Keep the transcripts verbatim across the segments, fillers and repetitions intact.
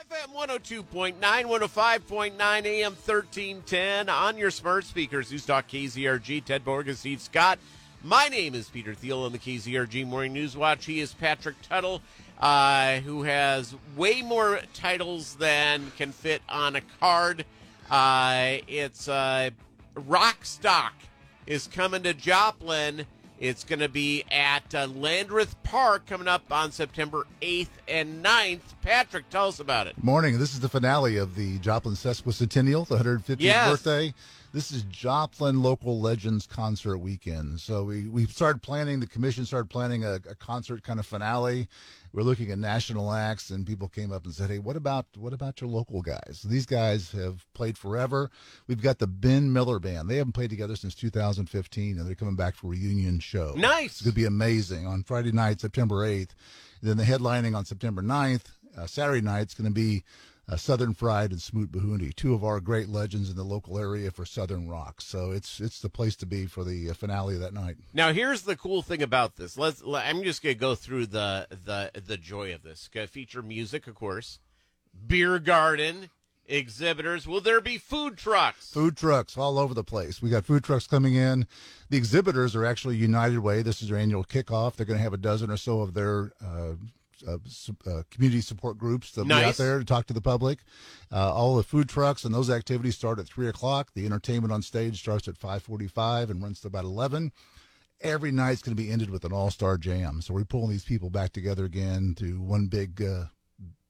F M one oh two point nine, one oh five point nine, A M thirteen ten, on your smart speakers, NewsTalk K Z R G, Ted Bojorquez, Steve Scott. My name is Peter Thiel on the K Z R G Morning News Watch. He is Patrick Tuttle, uh, who has way more titles than can fit on a card. Uh, it's uh, Rock Stock is coming to Joplin. It's going to be at uh, Landreth Park coming up on September eighth and ninth. Patrick, tell us about it. Morning. This is the finale of the Joplin sesquicentennial, the one hundred fiftieth yes. birthday. This is Joplin Local Legends Concert Weekend. So we, we started planning, the commission started planning a, a concert kind of finale. We're looking at national acts, and people came up and said, hey, what about what about your local guys? These guys have played forever. We've got the Ben Miller Band. They haven't played together since two thousand fifteen, and they're coming back for a reunion show. Nice. It's going to be amazing on Friday night, September eighth. And then the headlining on September ninth, uh, Saturday night, it's going to be Uh, Southern Fried and Smoot Bohuni, two of our great legends in the local area for Southern rock. So it's it's the place to be for the finale that night. Now here's the cool thing about this. Let's. Let, I'm just gonna go through the the the joy of this. Gonna feature music, of course, beer garden, exhibitors. Will there be food trucks? Food trucks all over the place. We got food trucks coming in. The exhibitors are actually United Way. This is their annual kickoff. They're gonna have a dozen or so of their Uh, Uh, uh, community support groups that nice. Be out there to talk to the public. Uh, all the food trucks and those activities start at three o'clock. The entertainment on stage starts at five forty-five and runs to about eleven. Every night's going to be ended with an all-star jam. So we're pulling these people back together again to one big uh,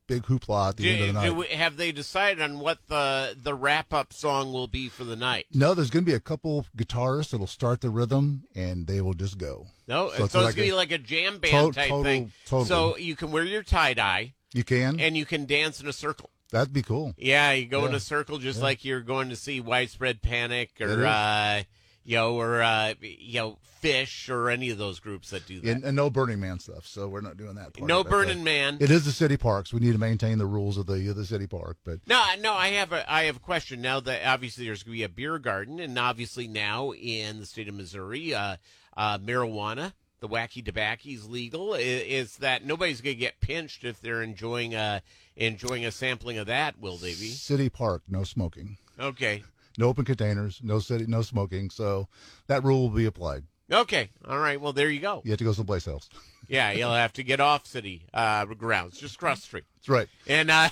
big hoopla at the do, end of the night. Do, have they decided on what the, the wrap-up song will be for the night? No, there's going to be a couple guitarists that will start the rhythm, and they will just go. No, so, so it's, like it's going to be like a jam band to- type total, thing. Totally. So you can wear your tie-dye. You can. And you can dance in a circle. That'd be cool. Yeah, you go yeah. in a circle just yeah. like you're going to see Widespread Panic or uh, you know, or uh, you know, Fish or any of those groups that do that. And, and no Burning Man stuff, so we're not doing that part. No Burning Man. It is the city parks. We need to maintain the rules of the of the city park. But no, no, I have a I have a question now that obviously there's going to be a beer garden, and obviously now in the state of Missouri, uh, uh, marijuana, the wacky tobacco is legal. Is, is that nobody's going to get pinched if they're enjoying a enjoying a sampling of that? Will they be? City park, no smoking. Okay. No open containers, no city, no smoking. So that rule will be applied. Okay. All right. Well, there you go. You have to go someplace else. Yeah, you'll have to get off city uh, grounds, just cross the street. That's right. And uh,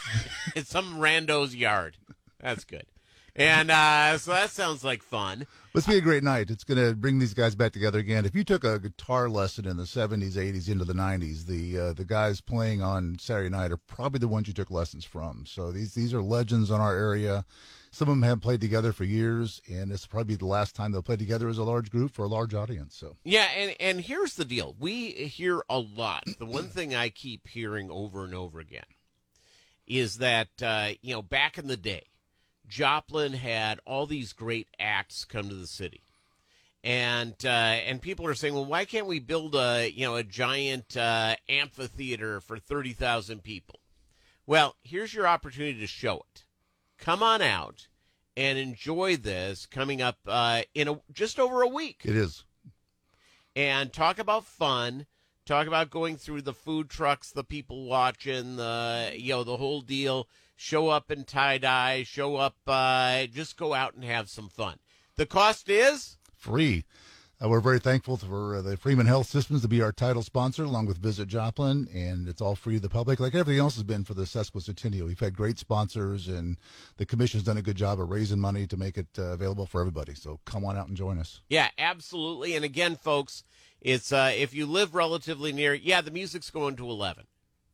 it's some rando's yard. That's good. And uh, so that sounds like fun. It's going to be a great night. It's going to bring these guys back together again. If you took a guitar lesson in the seventies, eighties, into the nineties, the uh, the guys playing on Saturday night are probably the ones you took lessons from. So these these are legends on our area. Some of them have played together for years, and it's probably the last time they'll play together as a large group for a large audience. So yeah, and, and here's the deal. We hear a lot. The one thing I keep hearing over and over again is that, uh, you know, back in the day, Joplin had all these great acts come to the city, and uh, and people are saying, well, why can't we build a you know a giant uh, amphitheater for thirty thousand people? Well, here's your opportunity to show it. Come on out and enjoy this coming up uh, in a, just over a week. It is, and talk about fun. Talk about going through the food trucks, the people watching, the you know the whole deal. Show up in tie-dye, show up, uh, just go out and have some fun. The cost is? Free. Uh, we're very thankful for uh, the Freeman Health Systems to be our title sponsor, along with Visit Joplin, and it's all free to the public, like everything else has been for the sesquicentennial. We've had great sponsors, and the commission's done a good job of raising money to make it uh, available for everybody, so come on out and join us. Yeah, absolutely, and again, folks, it's uh, if you live relatively near, yeah, the music's going to eleven.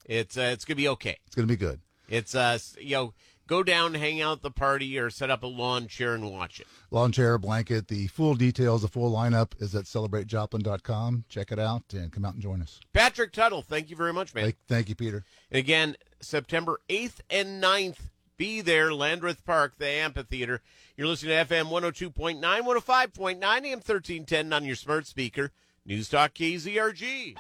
It's, uh, it's going to be okay. It's going to be good. It's, uh, you know, go down, hang out at the party, or set up a lawn chair and watch it. Lawn chair, blanket, the full details, the full lineup is at Celebrate Joplin dot com. Check it out and come out and join us. Patrick Tuttle, thank you very much, man. Thank, thank you, Peter. And again, September eighth and ninth, be there, Landreth Park, the amphitheater. You're listening to F M one oh two point nine, one oh five point nine, A M thirteen ten on your smart speaker. News Talk K Z R G.